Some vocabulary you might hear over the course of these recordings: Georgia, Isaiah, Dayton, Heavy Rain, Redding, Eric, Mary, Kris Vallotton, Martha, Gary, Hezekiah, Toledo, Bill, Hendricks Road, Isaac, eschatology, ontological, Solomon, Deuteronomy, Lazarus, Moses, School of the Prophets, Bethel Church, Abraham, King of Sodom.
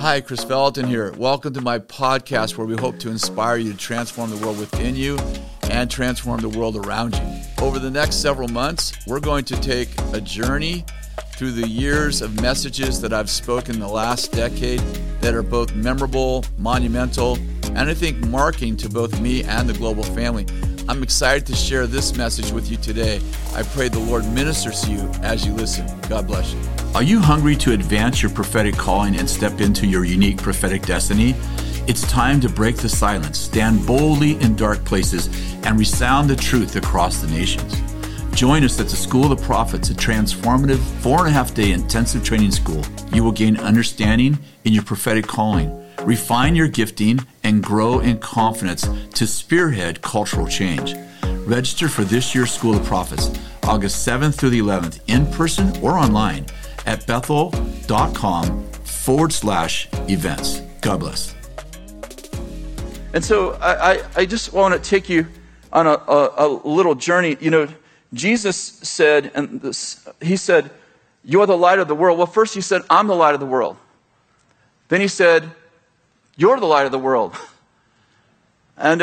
Hi, Kris Vallotton here. Welcome to my podcast where we hope to inspire you to transform the world within you and transform the world around you. Over the next several months, we're going to take a journey through the years of messages that I've spoken in the last decade that are both memorable, monumental, and I think marking to both me and the global family. I'm excited to share this message with you today. I pray the Lord ministers to you as you listen. God bless you. Are you hungry to advance your prophetic calling and step into your unique prophetic destiny? It's time to break the silence, stand boldly in dark places, and resound the truth across the nations. Join us at the School of the Prophets, a transformative 4.5-day intensive training school. You will gain understanding in your prophetic calling, refine your gifting, and grow in confidence to spearhead cultural change. Register for this year's School of the Prophets, August 7th through the 11th, in person or online, at Bethel.com/events. God bless. And so I just want to take you on a little journey. You know, Jesus said, he said, "You're the light of the world." Well, first he said, "I'm the light of the world." Then he said, "You're the light of the world." And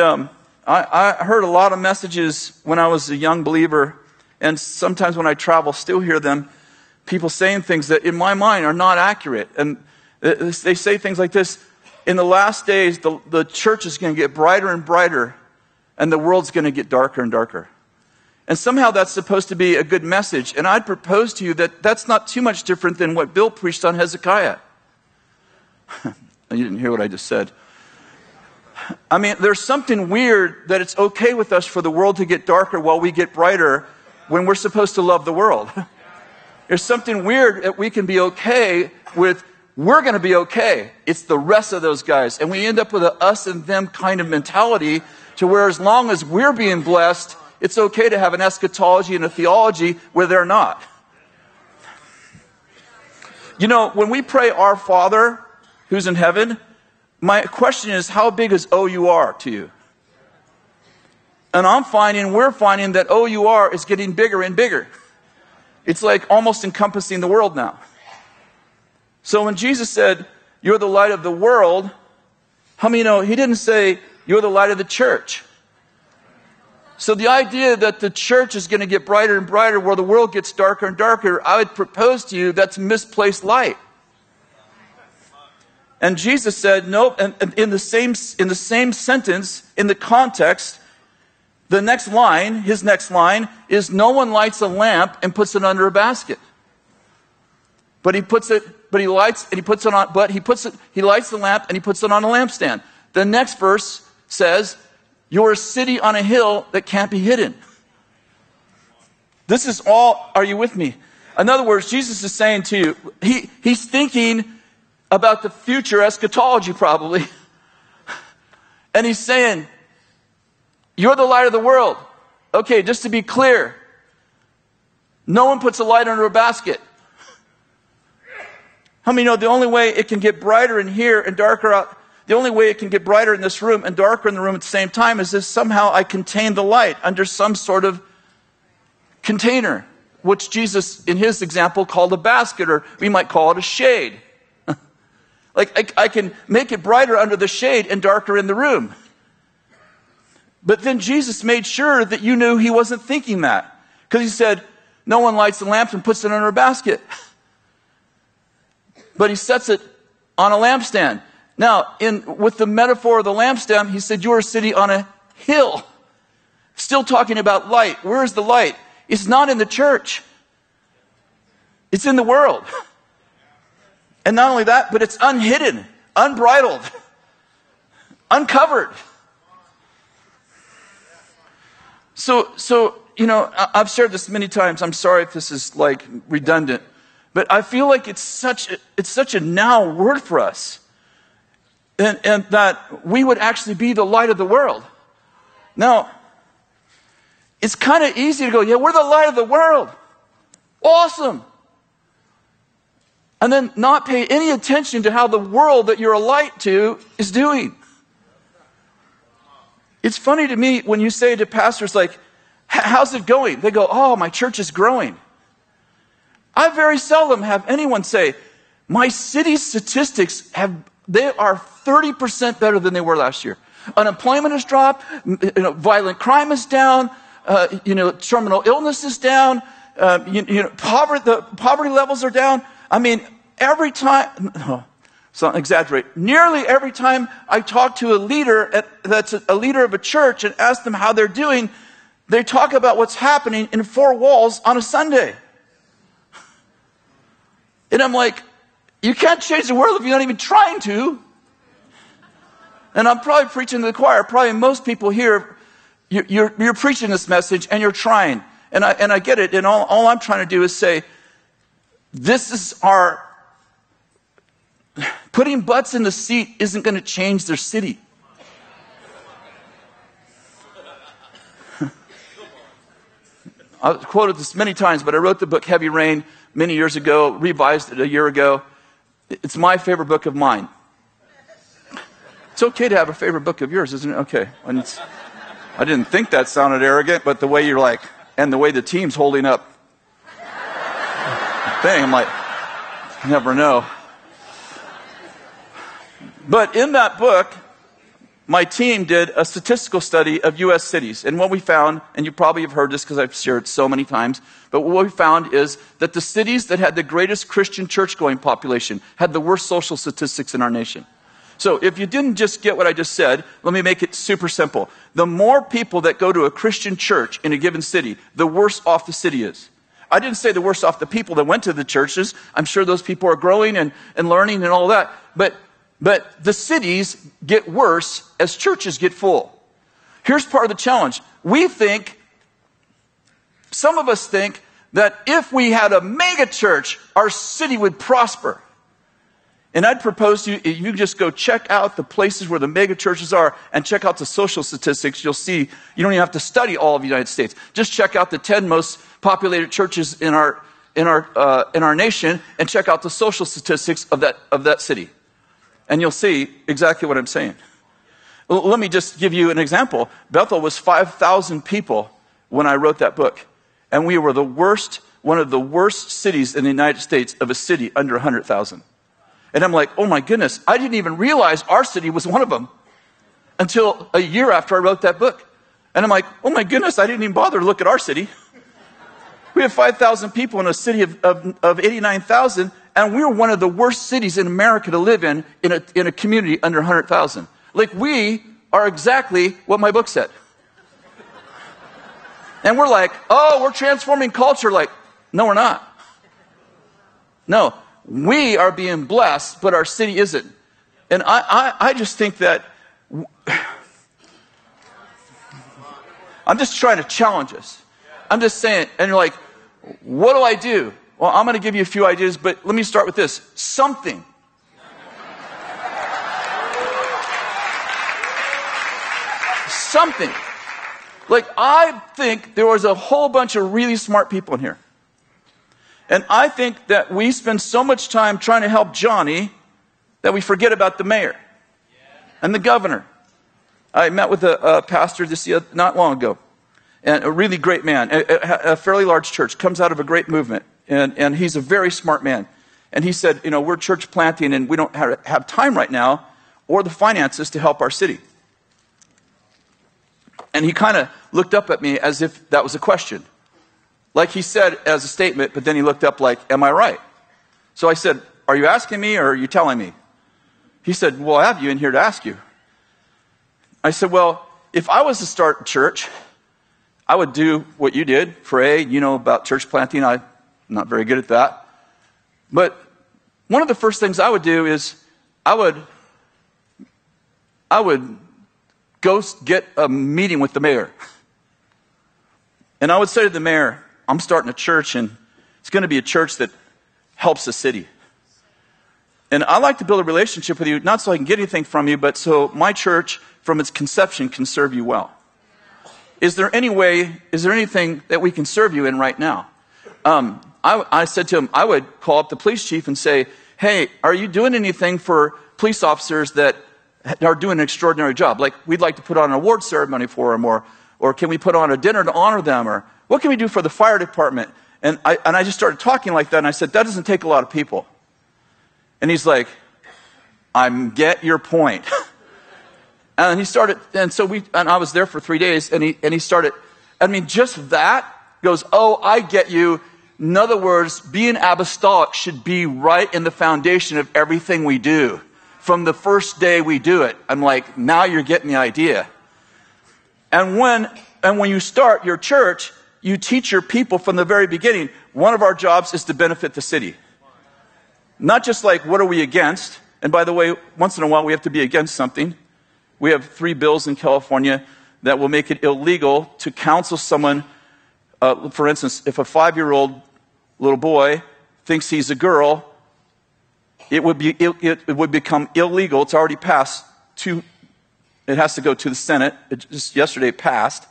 I heard a lot of messages when I was a young believer, and sometimes when I travel, still hear them. People saying things that in my mind are not accurate. And they say things like this: in the last days, the church is going to get brighter and brighter, and the world's going to get darker and darker. And somehow that's supposed to be a good message. And I'd propose to you that that's not too much different than what Bill preached on Hezekiah. You didn't hear what I just said. I mean, there's something weird that it's okay with us for the world to get darker while we get brighter, when we're supposed to love the world. There's something weird that we can be okay with. We're going to be okay. It's the rest of those guys. And we end up with a us and them kind of mentality, to where as long as we're being blessed, it's okay to have an eschatology and a theology where they're not. You know, when we pray Our Father who's in heaven, my question is, how big is O-U-R to you? And we're finding that O-U-R is getting bigger and bigger. It's like almost encompassing the world now. So when Jesus said, "You're the light of the world," how many know he didn't say, "You're the light of the church"? So the idea that the church is going to get brighter and brighter where the world gets darker and darker, I would propose to you that's misplaced light. And Jesus said, nope, and in the same sentence, in the context, the next line, his next line, is no one lights a lamp and puts it under a basket. He lights the lamp and he puts it on a lampstand. The next verse says, "You're a city on a hill that can't be hidden." This is all, are you with me? In other words, Jesus is saying to you, he's thinking about the future eschatology probably. And he's saying, "You're the light of the world." Okay, just to be clear, no one puts a light under a basket. How many know the only way it can get brighter in here and darker out, the only way it can get brighter in this room and darker in the room at the same time is if somehow I contain the light under some sort of container, which Jesus, in his example, called a basket, or we might call it a shade. Like I can make it brighter under the shade and darker in the room. But then Jesus made sure that you knew he wasn't thinking that, because he said, "No one lights the lamp and puts it under a basket." But he sets it on a lampstand. Now, with the metaphor of the lampstand, he said, "You're a city on a hill." Still talking about light. Where is the light? It's not in the church. It's in the world. And not only that, but it's unhidden, unbridled, uncovered. So you know, I've shared this many times. I'm sorry if this is like redundant, but I feel like it's such a now word for us, and that we would actually be the light of the world. Now, it's kind of easy to go, "Yeah, we're the light of the world, awesome," and then not pay any attention to how the world that you're a light to is doing. It's funny to me when you say to pastors, like, "How's it going?" They go, "Oh, my church is growing." I very seldom have anyone say, My city's statistics are 30% better than they were last year. Unemployment has dropped, violent crime is down, terminal illness is down, poverty levels are down. I mean, every time, so I'll exaggerate, nearly every time I talk to a leader that's a leader of a church and ask them how they're doing, they talk about what's happening in four walls on a Sunday. And I'm like, you can't change the world if you're not even trying to. And I'm probably preaching to the choir. Probably most people here, you're preaching this message and you're trying. And I get it. And all I'm trying to do is say, this is our, putting butts in the seat isn't going to change their city. I've quoted this many times, but I wrote the book Heavy Rain many years ago, revised it a year ago. It's my favorite book of mine. It's okay to have a favorite book of yours, isn't it? Okay. I didn't think that sounded arrogant, but the way you're like, and the way the team's holding up the thing, I'm like, you never know. But in that book, my team did a statistical study of U.S. cities. And what we found, and you probably have heard this because I've shared it so many times, but what we found is that the cities that had the greatest Christian church-going population had the worst social statistics in our nation. So if you didn't just get what I just said, let me make it super simple. The more people that go to a Christian church in a given city, the worse off the city is. I didn't say the worse off the people that went to the churches. I'm sure those people are growing and learning and all that. But the cities get worse as churches get full. Here's part of the challenge. Some of us think that if we had a mega church, our city would prosper. And I'd propose to you, if you just go check out the places where the mega churches are and check out the social statistics, you'll see you don't even have to study all of the United States. Just check out the 10 most populated churches in our nation and check out the social statistics of that city. And you'll see exactly what I'm saying. Let me just give you an example. Bethel was 5,000 people when I wrote that book. And we were one of the worst cities in the United States of a city under 100,000. And I'm like, oh my goodness, I didn't even realize our city was one of them until a year after I wrote that book. And I'm like, oh my goodness, I didn't even bother to look at our city. We have 5,000 people in a city of 89,000, and we're one of the worst cities in America to live in a community under 100,000. Like, we are exactly what my book said. And we're like, oh, we're transforming culture. Like, no, we're not. No. We are being blessed, but our city isn't. And I just think that I'm just trying to challenge us. I'm just saying, and you're like, what do I do? Well, I'm going to give you a few ideas, but let me start with this. Something. Something. Like, I think there was a whole bunch of really smart people in here. And I think that we spend so much time trying to help Johnny that we forget about the mayor and the governor. I met with a pastor this year, not long ago, and a really great man, a fairly large church, comes out of a great movement, and he's a very smart man. And he said, we're church planting, and we don't have time right now or the finances to help our city. And he kind of looked up at me as if that was a question. Like he said as a statement, but then he looked up like, am I right? So I said, are you asking me or are you telling me? He said, well, I have you in here to ask you. I said, well, if I was to start a church, I would do what you did, pray, about church planting. I'm not very good at that. But one of the first things I would do is I would go get a meeting with the mayor. And I would say to the mayor, I'm starting a church, and it's going to be a church that helps the city. And I like to build a relationship with you, not so I can get anything from you, but so my church, from its conception, can serve you well. Is there anything that we can serve you in right now? I said to him, I would call up the police chief and say, hey, are you doing anything for police officers that are doing an extraordinary job? Like, we'd like to put on an award ceremony for them, or can we put on a dinner to honor them? Or what can we do for the fire department? And I just started talking like that, and I said, that doesn't take a lot of people. And he's like, I get your point. And he started, and so we, and I was there for 3 days, and he started, I mean, just that goes, oh, I get you. In other words, being apostolic should be right in the foundation of everything we do. From the first day we do it, I'm like, now you're getting the idea. And when you start your church, you teach your people from the very beginning. One of our jobs is to benefit the city. Not just like, what are we against? And by the way, once in a while we have to be against something. We have 3 bills in California that will make it illegal to counsel someone. For instance, if a 5-year-old little boy thinks he's a girl, it would become illegal. It's already passed. It has to go to the Senate. It just yesterday passed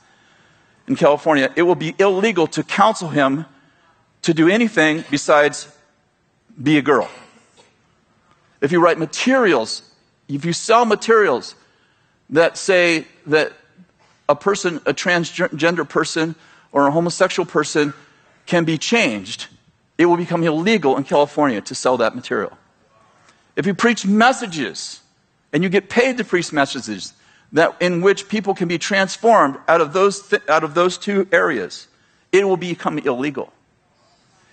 in California. It will be illegal to counsel him to do anything besides be a girl. If you write materials, if you sell materials that say that a person, a transgender person or a homosexual person can be changed, it will become illegal in California to sell that material. If you preach messages, and you get paid to preach messages that in which people can be transformed out of those 2 areas, it will become illegal.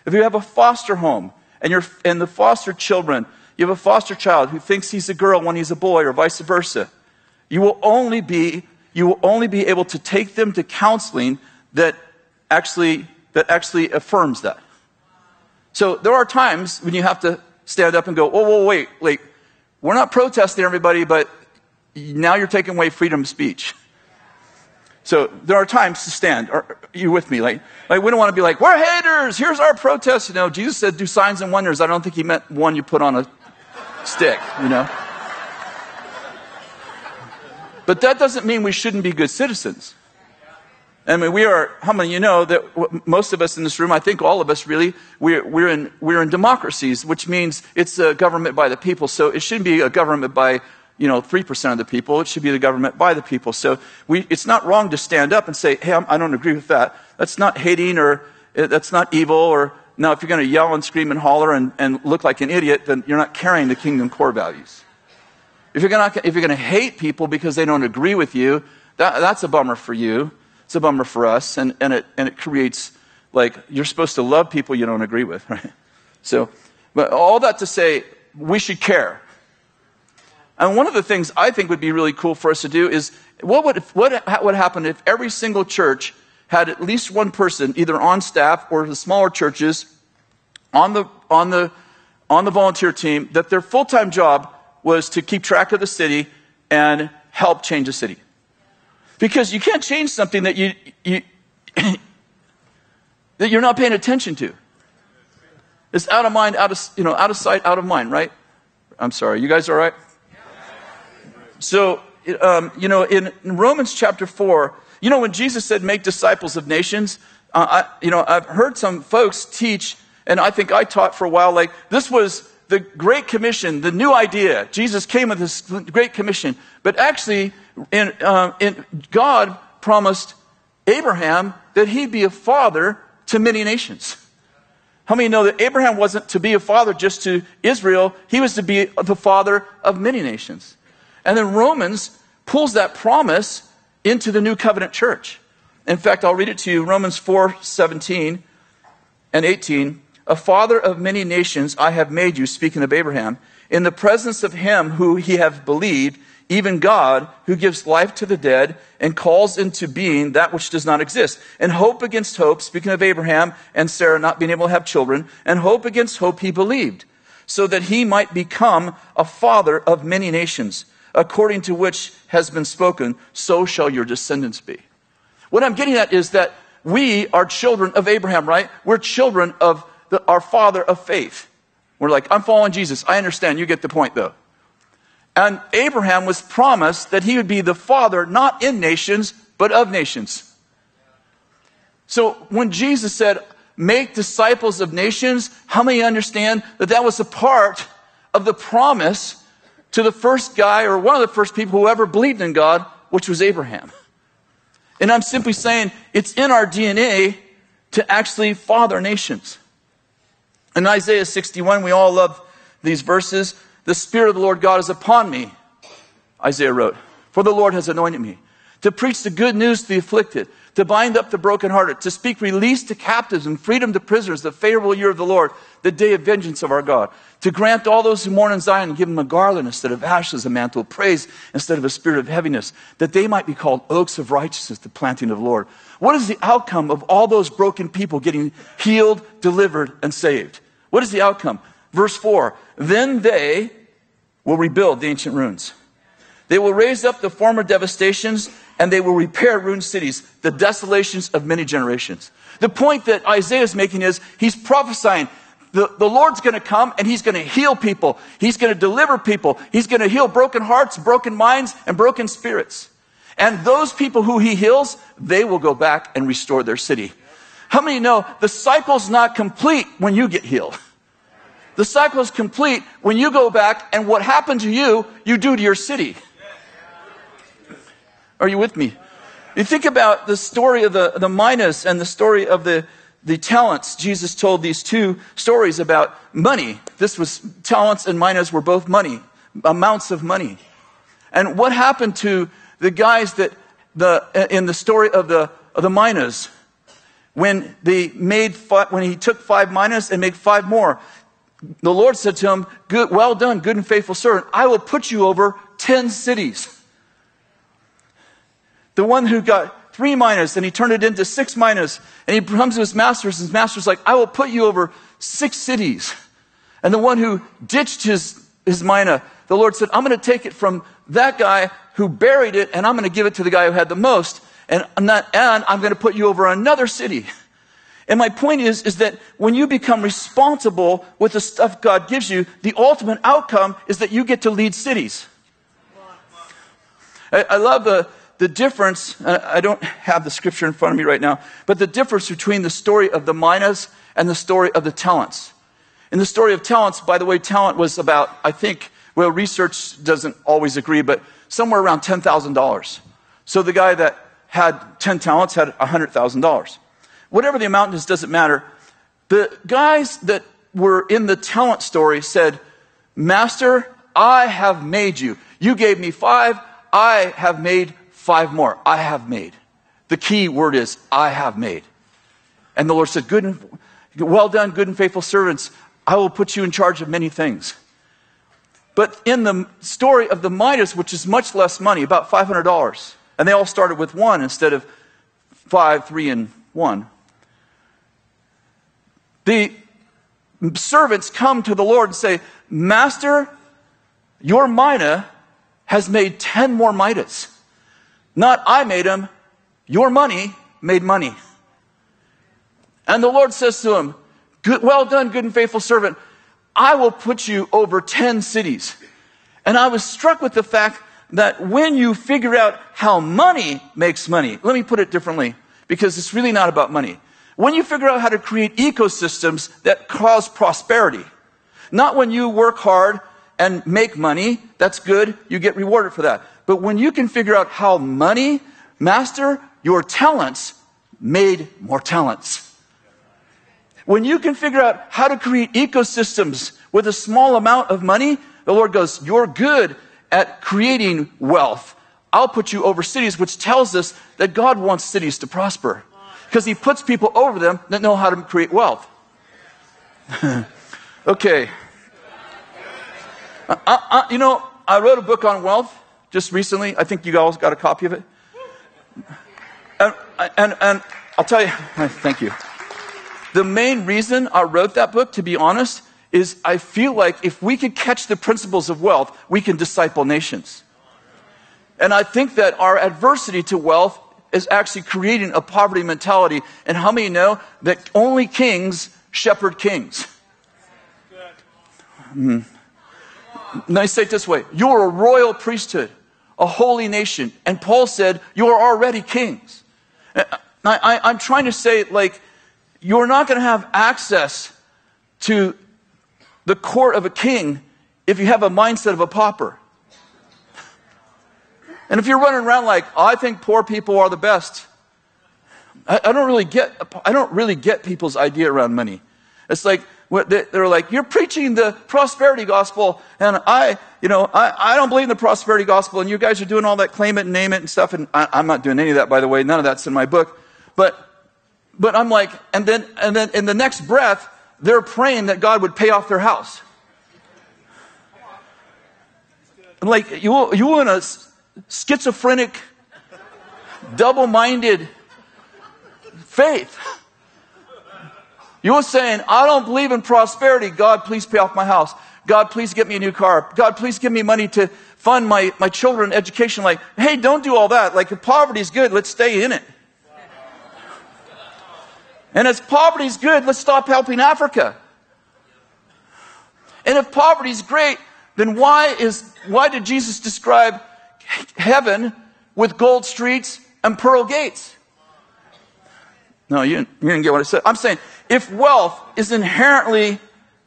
If you have a foster home and the foster children, you have a foster child who thinks he's a girl when he's a boy, or vice versa, you will only be able to take them to counseling that actually affirms that. So there are times when you have to stand up and go, oh, wait, we're not protesting everybody, but now you're taking away freedom of speech. So there are times to stand. Are you with me? Like we don't want to be like, we're haters, here's our protest. You know, Jesus said, do signs and wonders. I don't think he meant one you put on a stick, you know. But that doesn't mean we shouldn't be good citizens. I mean, we are, how many of you know that most of us in this room, I think all of us really, we're in democracies, which means it's a government by the people. So it shouldn't be a government by, 3% of the people. It should be the government by the people. So it's not wrong to stand up and say, hey, I don't agree with that. That's not hating, or that's not evil. Or now, if you're going to yell and scream and holler and look like an idiot, then you're not carrying the kingdom core values. If you're going to hate people because they don't agree with you, that's a bummer for you. It's a bummer for us, and it creates, like, you're supposed to love people you don't agree with, right? So, but all that to say, we should care. And one of the things I think would be really cool for us to do is, what would happen if every single church had at least one person, either on staff or the smaller churches, on the volunteer team, that their full-time job was to keep track of the city and help change the city. Because you can't change something that you're not paying attention to. It's out of mind, out of sight, out of mind, right? I'm sorry. You guys all right? So, in Romans chapter 4, when Jesus said, "Make disciples of nations," I've heard some folks teach, and I think I taught for a while, like this was the Great Commission, the new idea. Jesus came with this Great Commission, but actually, God promised Abraham that he'd be a father to many nations. How many know that Abraham wasn't to be a father just to Israel? He was to be the father of many nations. And then Romans pulls that promise into the new covenant church. In fact, I'll read it to you. Romans 4:17 and 18. "A father of many nations I have made you," speaking of Abraham, "in the presence of him who he have believed, even God, who gives life to the dead and calls into being that which does not exist. And hope against hope," speaking of Abraham and Sarah not being able to have children, "and hope against hope he believed, so that he might become a father of many nations, according to which has been spoken, so shall your descendants be." What I'm getting at is that we are children of Abraham, right? We're children of our father of faith. We're like, I'm following Jesus. I understand. You get the point, though. And Abraham was promised that he would be the father, not in nations, but of nations. So when Jesus said, "Make disciples of nations," how many understand that that was a part of the promise to the first guy, or one of the first people who ever believed in God, which was Abraham? And I'm simply saying it's in our DNA to actually father nations. In Isaiah 61, we all love these verses, "The Spirit of the Lord God is upon me," Isaiah wrote, "for the Lord has anointed me to preach the good news to the afflicted, to bind up the brokenhearted, to speak release to captives and freedom to prisoners, the favorable year of the Lord, the day of vengeance of our God, to grant all those who mourn in Zion and give them a garland instead of ashes, a mantle of praise instead of a spirit of heaviness, that they might be called oaks of righteousness, the planting of the Lord." What is the outcome of all those broken people getting healed, delivered, and saved? What is the outcome? Verse 4, "Then they will rebuild the ancient ruins. They will raise up the former devastations, and they will repair ruined cities, the desolations of many generations." The point that Isaiah is making is he's prophesying the Lord's going to come and he's going to heal people. He's going to deliver people. He's going to heal broken hearts, broken minds, and broken spirits. And those people who he heals, they will go back and restore their city. How many know the cycle's not complete when you get healed? The cycle is complete when you go back and what happened to you, you do to your city. Are you with me? You think about the story of the minas and the story of the talents. Jesus told these two stories about money. This was talents and minas were both money, amounts of money. And what happened to the guys that in the story of the minas when they made when he took 5 minas and made 5 more? The Lord said to him, "Good, well done, good and faithful servant. I will put you over 10 cities." The one who got 3 minas and he turned it into 6 minas, and he comes to his master, and his master's like, "I will put you over 6 cities." And the one who ditched his mina, the Lord said, "I'm going to take it from that guy who buried it, and I'm going to give it to the guy who had the most, and I'm going to put you over another city." And my point is that when you become responsible with the stuff God gives you, the ultimate outcome is that you get to lead cities. I love the difference. I don't have the scripture in front of me right now, but the difference between the story of the minas and the story of the talents. In the story of talents, by the way, talent was about, I think, well, research doesn't always agree, but somewhere around $10,000. So the guy that had 10 talents had $100,000. Whatever the amount is, doesn't matter. The guys that were in the talent story said, "Master, I have made you. You gave me 5, I have made 5 more. I have made." The key word is, "I have made." And the Lord said, "Well done, good and faithful servants. I will put you in charge of many things." But in the story of the minas, which is much less money, about $500, and they all started with 1 instead of 5, 3, and 1. The servants come to the Lord and say, "Master, your mina has made 10 more minas. Not I made them, your money made money." And the Lord says to him, "Well done, good and faithful servant. I will put you over 10 cities." And I was struck with the fact that when you figure out how money makes money, let me put it differently because it's really not about money. When you figure out how to create ecosystems that cause prosperity, not when you work hard and make money, that's good, you get rewarded for that. But when you can figure out how money, "Master, your talents made more talents." When you can figure out how to create ecosystems with a small amount of money, the Lord goes, "You're good at creating wealth. I'll put you over cities," which tells us that God wants cities to prosper because he puts people over them that know how to create wealth. Okay. I wrote a book on wealth just recently. I think you all got a copy of it. And I'll tell you, thank you. The main reason I wrote that book, to be honest, is I feel like if we could catch the principles of wealth, we can disciple nations. And I think that our adversity to wealth is actually creating a poverty mentality. And how many know that only kings shepherd kings? Now, I say it this way. You're a royal priesthood, a holy nation. And Paul said, you're already kings. I'm trying to say, like, you're not going to have access to the court of a king if you have a mindset of a pauper. And if you're running around like, I think poor people are the best. I don't really get people's idea around money. It's like They're like, you're preaching the prosperity gospel, and I don't believe in the prosperity gospel, and you guys are doing all that claim it and name it and stuff, and I'm not doing any of that, by the way. None of that's in my book. But I'm like, and then in the next breath, they're praying that God would pay off their house. I'm like, you in a schizophrenic, double-minded faith. You're saying, I don't believe in prosperity. God, please pay off my house. God, please get me a new car. God, please give me money to fund my children's education. Like, hey, don't do all that. Like, if poverty's good, let's stay in it. And if poverty's good, let's stop helping Africa. And if poverty's great, then why did Jesus describe heaven with gold streets and pearl gates? No, you didn't get what I said. I'm saying, if wealth is inherently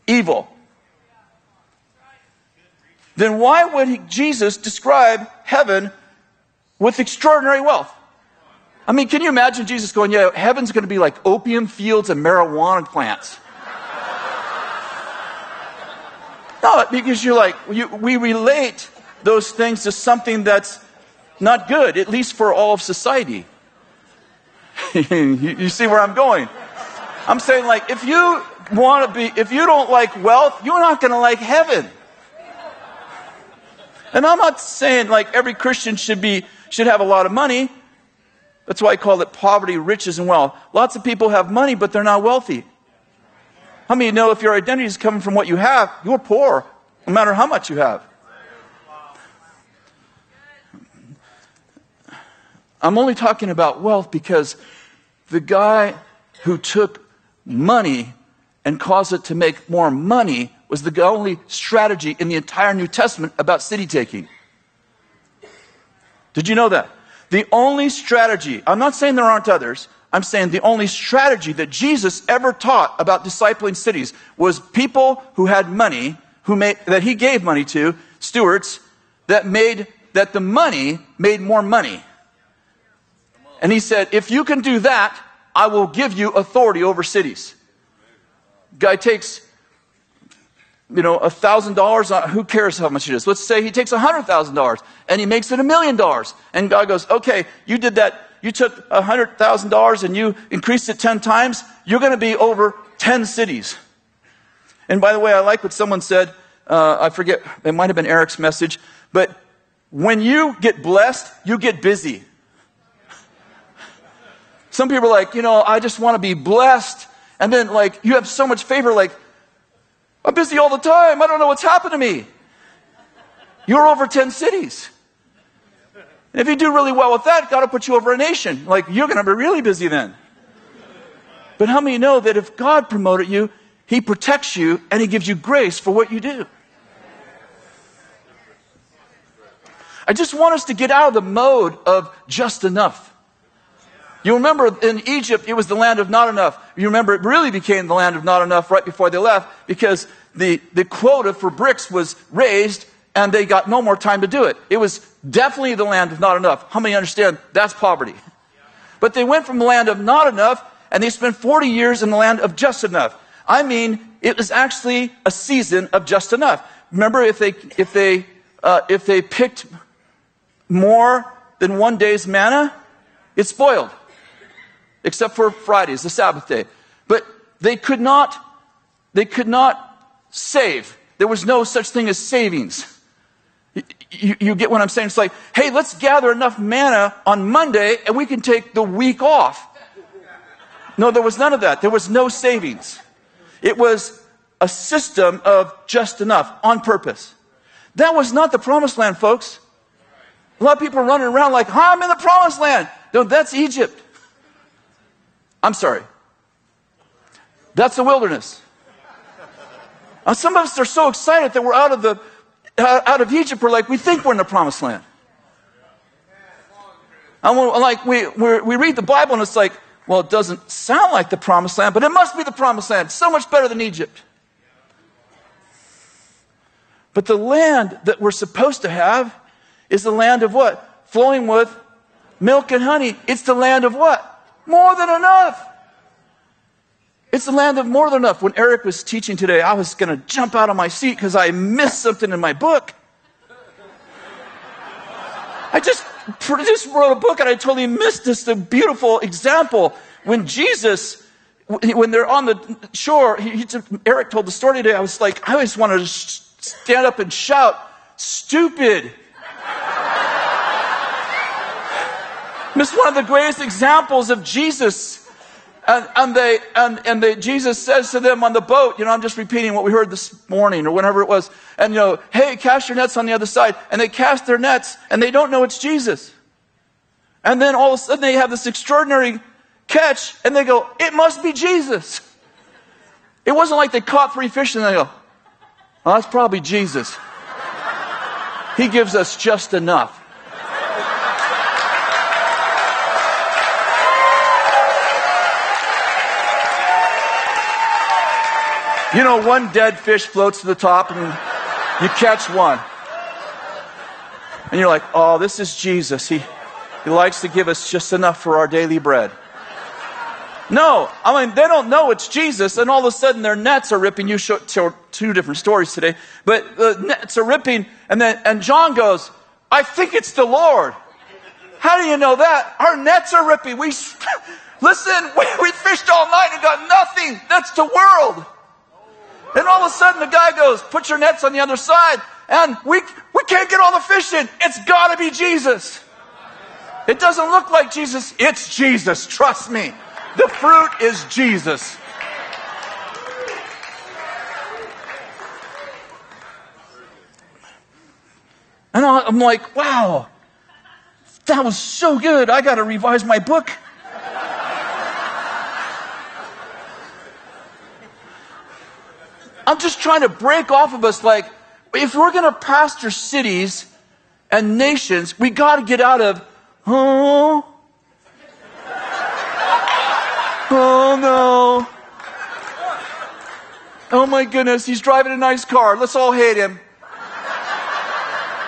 evil, then why would Jesus describe heaven with extraordinary wealth? I mean, can you imagine Jesus going, yeah, heaven's going to be like opium fields and marijuana plants? No, because you're like, we relate those things to something that's not good, at least for all of society. You see where I'm going? I'm saying, like, if you don't like wealth, you're not going to like heaven. And I'm not saying like every Christian should have a lot of money. That's why I call it poverty, riches, and wealth. Lots of people have money, but they're not wealthy. How many know if your identity is coming from what you have, you're poor, no matter how much you have? I'm only talking about wealth because the guy who took money and caused it to make more money was the only strategy in the entire New Testament about city taking. Did you know that? The only strategy, I'm not saying there aren't others, I'm saying the only strategy that Jesus ever taught about discipling cities was people who had money, that he gave money to, stewards, that the money made more money. And he said, if you can do that, I will give you authority over cities. Guy takes, $1,000, who cares how much it is? Let's say he takes $100,000 and he makes it $1,000,000. And God goes, okay, you did that. You took $100,000 and you increased it 10 times. You're going to be over 10 cities. And by the way, I like what someone said. I forget, it might have been Eric's message. But when you get blessed, you get busy. Some people are like, I just want to be blessed. And then, like, you have so much favor, like, I'm busy all the time. I don't know what's happened to me. You're over 10 cities. And if you do really well with that, God will put you over a nation. Like, you're going to be really busy then. But how many know that if God promoted you, he protects you and he gives you grace for what you do? I just want us to get out of the mode of just enough. You remember in Egypt, it was the land of not enough. You remember it really became the land of not enough right before they left because the quota for bricks was raised and they got no more time to do it. It was definitely the land of not enough. How many understand that's poverty? But they went from the land of not enough and they spent 40 years in the land of just enough. I mean, it was actually a season of just enough. Remember if they picked more than one day's manna, it spoiled. Except for Fridays, the Sabbath day. But they could not save. There was no such thing as savings. You get what I'm saying? It's like, hey, let's gather enough manna on Monday and we can take the week off. No, there was none of that. There was no savings. It was a system of just enough on purpose. That was not the promised land, folks. A lot of people are running around like, I'm in the promised land. No, that's Egypt. I'm sorry. That's the wilderness. Now, some of us are so excited that we're out of Egypt. We're like, we think we're in the promised land. And we're like, we read the Bible and it's like, well, it doesn't sound like the promised land, but it must be the promised land. It's so much better than Egypt. But the land that we're supposed to have is the land of what? Flowing with milk and honey. It's the land of what? More than enough. It's the land of more than enough. When Eric was teaching today, I was going to jump out of my seat because I missed something in my book. I just wrote a book and I totally missed this beautiful example. When Jesus, when they're on the shore, Eric told the story today. I was like, I always wanted to stand up and shout, stupid. It's one of the greatest examples of Jesus. And Jesus says to them on the boat, you know, I'm just repeating what we heard this morning or whenever it was. And, you know, hey, cast your nets on the other side. And they cast their nets and they don't know it's Jesus. And then all of a sudden they have this extraordinary catch and they go, it must be Jesus. It wasn't like they caught three fish and they go, well, that's probably Jesus. He gives us just enough. You know, one dead fish floats to the top and you catch one. And you're like, oh, this is Jesus. He likes to give us just enough for our daily bread. No, I mean, they don't know it's Jesus. And all of a sudden their nets are ripping. You show two different stories today. But the nets are ripping. And John goes, I think it's the Lord. How do you know that? Our nets are ripping. We fished all night and got nothing. That's the world. And all of a sudden the guy goes, put your nets on the other side. And we can't get all the fish in. It's got to be Jesus. It doesn't look like Jesus. It's Jesus. Trust me. The fruit is Jesus. And I'm like, wow, that was so good. I got to revise my book. I'm just trying to break off of us, like, if we're going to pastor cities and nations, we got to get out of, oh no, oh my goodness, he's driving a nice car, let's all hate him.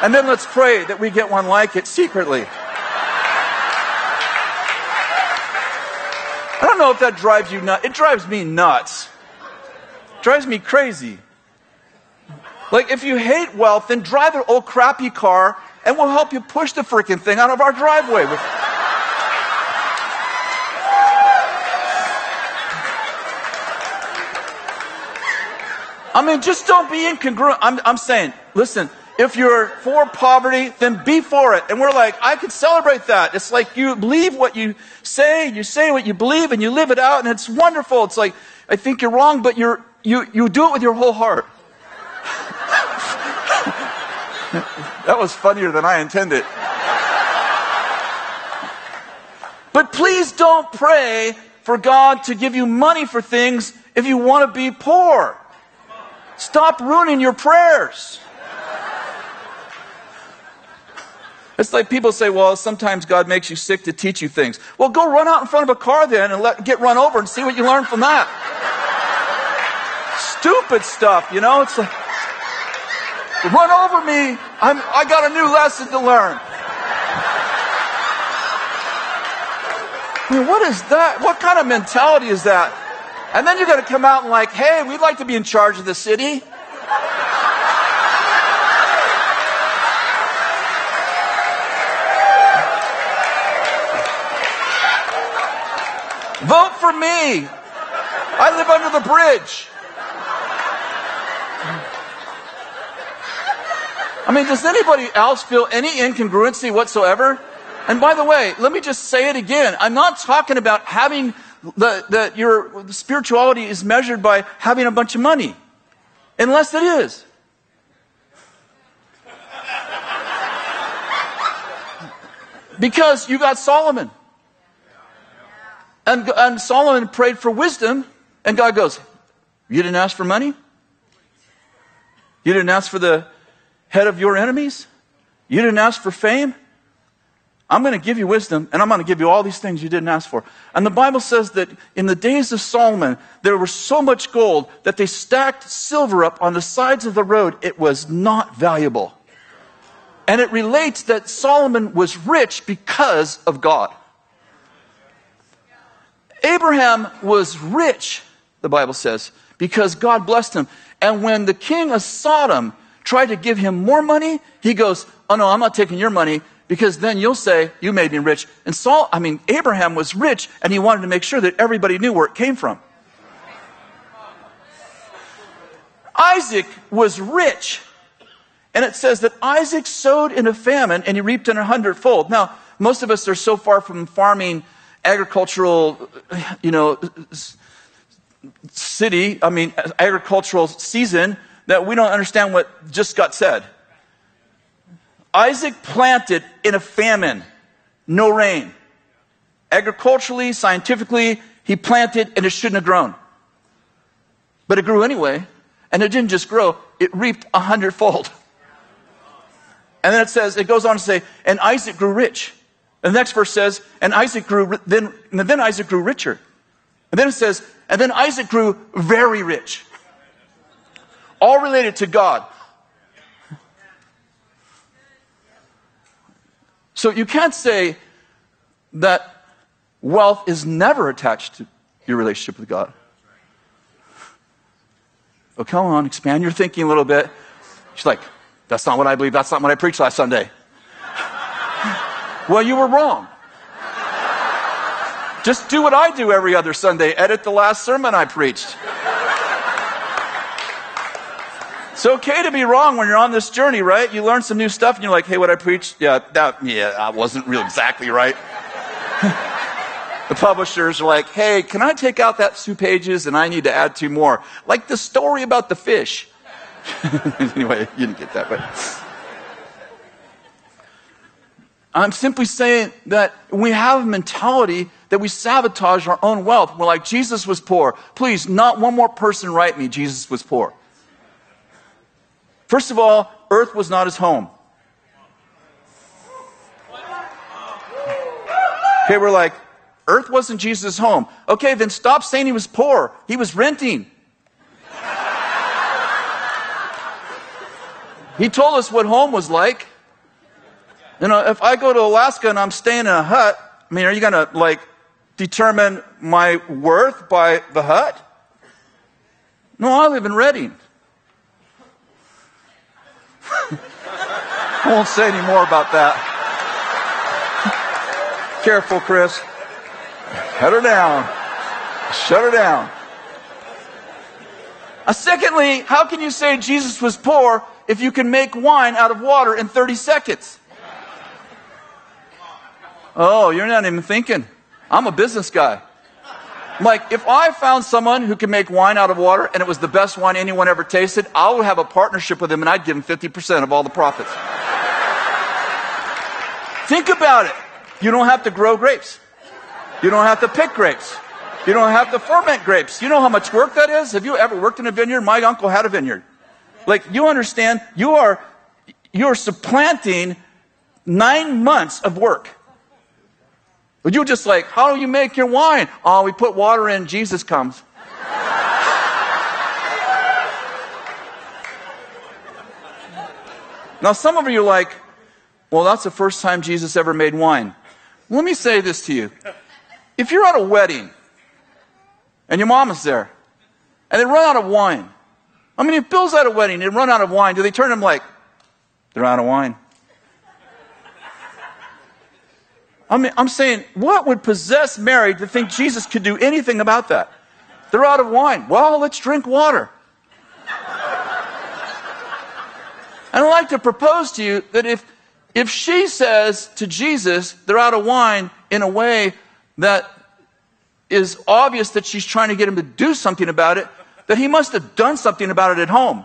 And then let's pray that we get one like it secretly. I don't know if that drives you nuts. It drives me nuts. Drives me crazy. Like, if you hate wealth, then drive an old crappy car and we'll help you push the freaking thing out of our driveway. I mean, just don't be incongruent. I'm saying, listen, if you're for poverty, then be for it. And we're like, I could celebrate that. It's like you believe what you say what you believe, and you live it out, and it's wonderful. It's like, I think you're wrong, but you do it with your whole heart. That was funnier than I intended. But please don't pray for God to give you money for things if you want to be poor. Stop ruining your prayers. It's like people say, well, sometimes God makes you sick to teach you things. Well, go run out in front of a car then and get run over and see what you learn from that. Stupid stuff, you know, it's like, run over me, I got a new lesson to learn. I mean, what is that? What kind of mentality is that? And then you're going to come out and like, hey, we'd like to be in charge of the city. Vote for me. I live under the bridge. I mean, does anybody else feel any incongruency whatsoever? And by the way, let me just say it again. I'm not talking about having your spirituality is measured by having a bunch of money. Unless it is. Because you got Solomon. And Solomon prayed for wisdom, and God goes, you didn't ask for money? You didn't ask for the head of your enemies? You didn't ask for fame? I'm going to give you wisdom, and I'm going to give you all these things you didn't ask for. And the Bible says that in the days of Solomon, there was so much gold that they stacked silver up on the sides of the road. It was not valuable. And it relates that Solomon was rich because of God. Abraham was rich. the Bible says, because God blessed him. And when the king of Sodom tried to give him more money, he goes, oh no, I'm not taking your money, because then you'll say, you made me rich. And Abraham was rich, and he wanted to make sure that everybody knew where it came from. Isaac was rich. And it says that Isaac sowed in a famine, and he reaped in 100-fold. Now, most of us are so far from farming, agricultural, agricultural season, that we don't understand what just got said. Isaac planted in a famine, no rain. Agriculturally, scientifically, he planted and it shouldn't have grown. But it grew anyway. And it didn't just grow, it reaped 100-fold. And then it goes on to say, and Isaac grew rich. And the next verse says, and then Isaac grew richer. And then it says, and then Isaac grew very rich. All related to God. So you can't say that wealth is never attached to your relationship with God. Oh, come on, expand your thinking a little bit. She's like, that's not what I believe. That's not what I preached last Sunday. Well, you were wrong. Just do what I do every other Sunday. Edit the last sermon I preached. It's okay to be wrong when you're on this journey, right? You learn some new stuff and you're like, hey, what I preached? Yeah, that wasn't really exactly right. The publishers are like, hey, can I take out that 2 pages and I need to add 2 more? Like the story about the fish. Anyway, you didn't get that, but I'm simply saying that we have a mentality that we sabotage our own wealth. We're like, Jesus was poor. Please, not one more person write me, Jesus was poor. First of all, earth was not his home. Okay, we're like, earth wasn't Jesus' home. Okay, then stop saying he was poor. He was renting. He told us what home was like. You know, if I go to Alaska and I'm staying in a hut, I mean, are you going to, determine my worth by the hut? No, I live in Redding. I won't say any more about that. Careful, Kris. Shut her down. Shut her down. Secondly, how can you say Jesus was poor if you can make wine out of water in 30 seconds? Oh, you're not even thinking. I'm a business guy. I'm like, if I found someone who could make wine out of water and it was the best wine anyone ever tasted, I would have a partnership with him and I'd give him 50% of all the profits. Think about it. You don't have to grow grapes. You don't have to pick grapes. You don't have to ferment grapes. You know how much work that is? Have you ever worked in a vineyard? My uncle had a vineyard. Like, you understand, you're supplanting 9 months of work. But you're just like, how do you make your wine? Oh, we put water in, Jesus comes. Now, some of you are like, well, that's the first time Jesus ever made wine. Let me say this to you. If you're at a wedding, and your mom is there, and they run out of wine. I mean, if Bill's at a wedding, they run out of wine, do they turn him like, they're out of wine? I mean, I'm saying, what would possess Mary to think Jesus could do anything about that? They're out of wine. Well, let's drink water. And I'd like to propose to you that if she says to Jesus, they're out of wine, in a way that is obvious that she's trying to get him to do something about it, that he must have done something about it at home.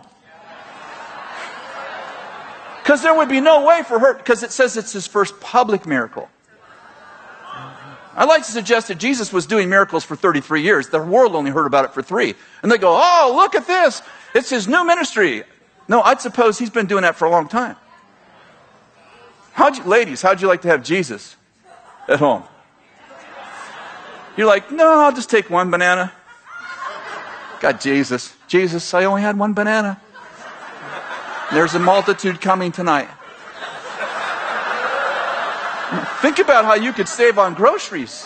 Because there would be no way for her, because it says it's his first public miracle. I'd like to suggest that Jesus was doing miracles for 33 years. The world only heard about it for 3. And they go, oh, look at this. It's his new ministry. No, I'd suppose he's been doing that for a long time. Ladies, how'd you like to have Jesus at home? You're like, no, I'll just take 1 banana. Got Jesus. Jesus, I only had 1 banana. There's a multitude coming tonight. Think about how you could save on groceries.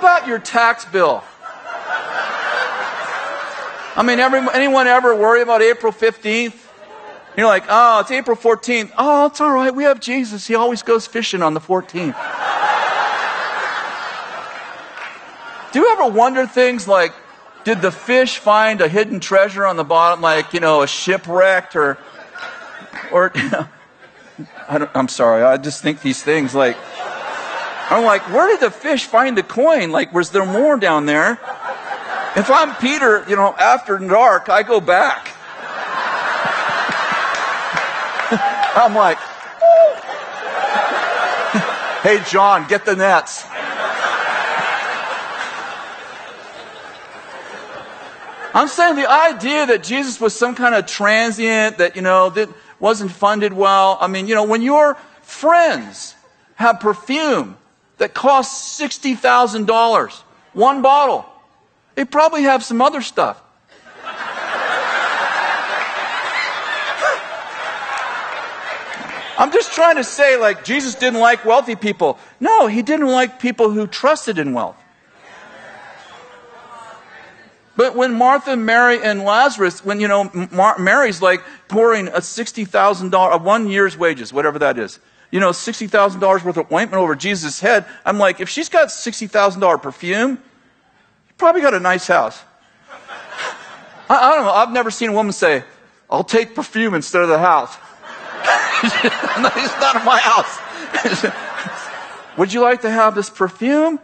about your tax bill? I mean, anyone ever worry about April 15th? You're like, oh, it's April 14th. Oh, it's all right. We have Jesus. He always goes fishing on the 14th. Do you ever wonder things like, did the fish find a hidden treasure on the bottom, like, you know, a shipwrecked or I'm sorry, I just think these things like, I'm like, where did the fish find the coin? Like, was there more down there? If I'm Peter, you know, after dark, I go back. I'm like, hey, John, get the nets. I'm saying the idea that Jesus was some kind of transient, that, you know, that wasn't funded well. I mean, you know, when your friends have perfume that costs $60,000, one bottle, they probably have some other stuff. I'm just trying to say, like, Jesus didn't like wealthy people. No, he didn't like people who trusted in wealth. But when Martha, Mary, and Lazarus, when, you know, Mary's like pouring a $60,000, a 1 year's wages, whatever that is, you know, $60,000 worth of ointment over Jesus' head. I'm like, if she's got $60,000 perfume, you probably got a nice house. I don't know. I've never seen a woman say, I'll take perfume instead of the house. No, it's not my house. Would you like to have this perfume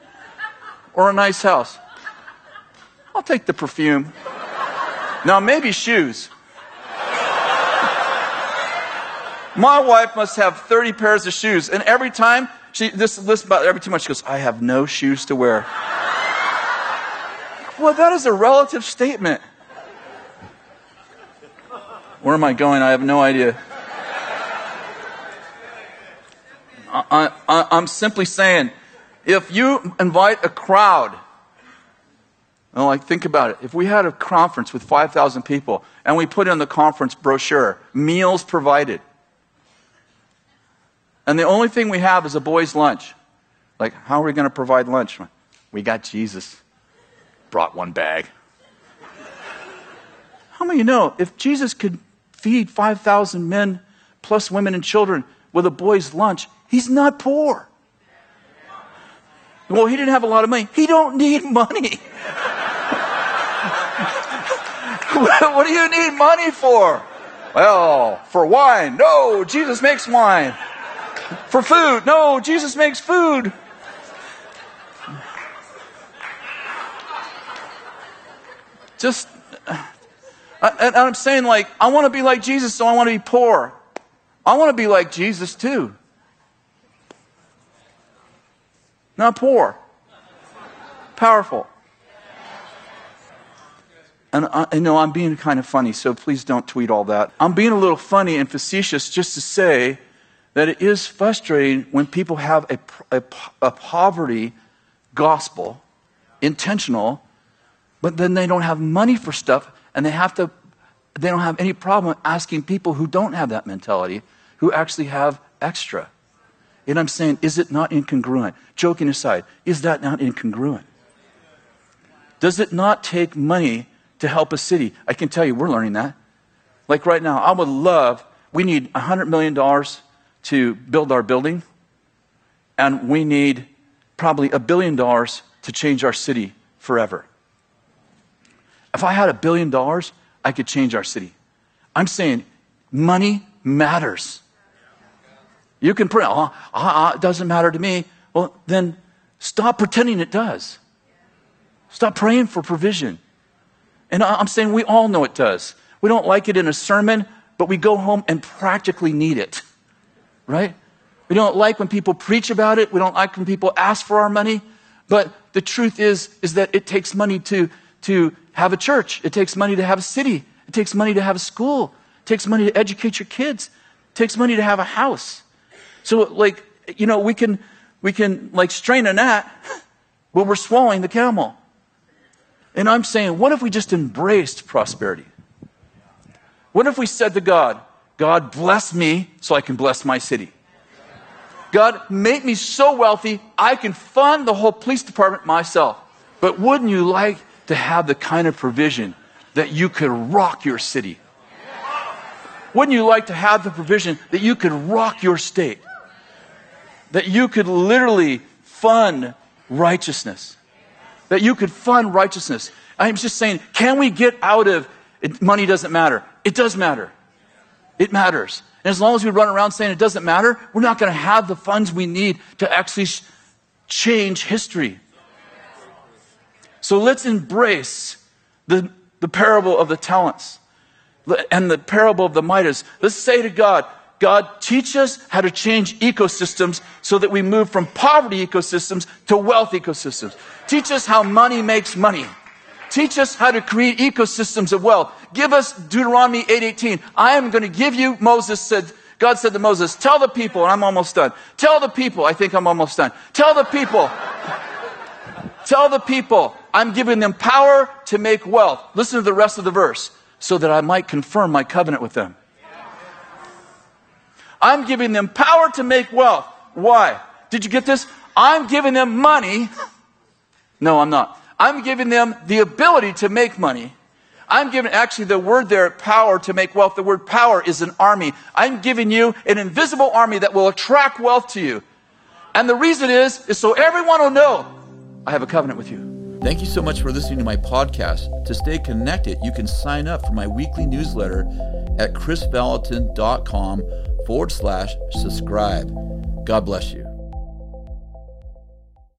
or a nice house? I'll take the perfume. Now, maybe shoes. My wife must have 30 pairs of shoes, and every time every 2 months she goes, I have no shoes to wear. Well, that is a relative statement. Where am I going? I have no idea. I'm simply saying, if you invite a crowd, and like, think about it. If we had a conference with 5,000 people, and we put in the conference brochure, meals provided, and the only thing we have is a boy's lunch. Like, how are we going to provide lunch? We got Jesus. Brought one bag. How many of you know, if Jesus could feed 5,000 men plus women and children with a boy's lunch, he's not poor. Well, he didn't have a lot of money. He don't need money. What do you need money for? Well, for wine. No, Jesus makes wine. For food. No, Jesus makes food. Just, and I'm saying, like, I want to be like Jesus, so I want to be poor. I want to be like Jesus, too. Not poor. Powerful. And I know I'm being kind of funny, so please don't tweet all that. I'm being a little funny and facetious just to say that it is frustrating when people have a poverty gospel, intentional, but then they don't have money for stuff, and they don't have any problem asking people who don't have that mentality, who actually have extra. And I'm saying, is it not incongruent? Joking aside, is that not incongruent? Does it not take money to help a city? I can tell you, we're learning that. Like right now, we need $100 million to build our building, and we need probably $1 billion to change our city forever. If I had $1 billion, I could change our city. I'm saying money matters. You can print, it doesn't matter to me. Well, then stop pretending it does. Stop praying for provision. And I'm saying we all know it does. We don't like it in a sermon, but we go home and practically need it. Right? We don't like when people preach about it. We don't like when people ask for our money. But the truth is that it takes money to have a church. It takes money to have a city. It takes money to have a school. It takes money to educate your kids. It takes money to have a house. So, like, you know, we can like strain a gnat while we're swallowing the camel. And I'm saying, what if we just embraced prosperity? What if we said to God, God, bless me so I can bless my city. God, make me so wealthy I can fund the whole police department myself. But wouldn't you like to have the kind of provision that you could rock your city? Wouldn't you like to have the provision that you could rock your state? That you could literally fund righteousness. That you could fund righteousness. I'm just saying, can we get out of it? Money doesn't matter. It does matter. It matters. And as long as we run around saying it doesn't matter, we're not going to have the funds we need to actually change history. So let's embrace the parable of the talents and the parable of the Midas. Let's say to God, God, teach us how to change ecosystems so that we move from poverty ecosystems to wealth ecosystems. Teach us how money makes money. Teach us how to create ecosystems of wealth. Give us Deuteronomy 8:18. I am going to give you, Moses said, God said to Moses, tell the people, and I'm almost done. Tell the people, I think I'm almost done. Tell the people, tell the people, I'm giving them power to make wealth. Listen to the rest of the verse, so that I might confirm my covenant with them. I'm giving them power to make wealth. Why? Did you get this? I'm giving them money. No, I'm not. I'm giving them the ability to make money. I'm giving, actually the word there, power to make wealth, the word power is an army. I'm giving you an invisible army that will attract wealth to you. And the reason is so everyone will know, I have a covenant with you. Thank you so much for listening to my podcast. To stay connected, you can sign up for my weekly newsletter at KrisVallotton.com/subscribe. God bless you.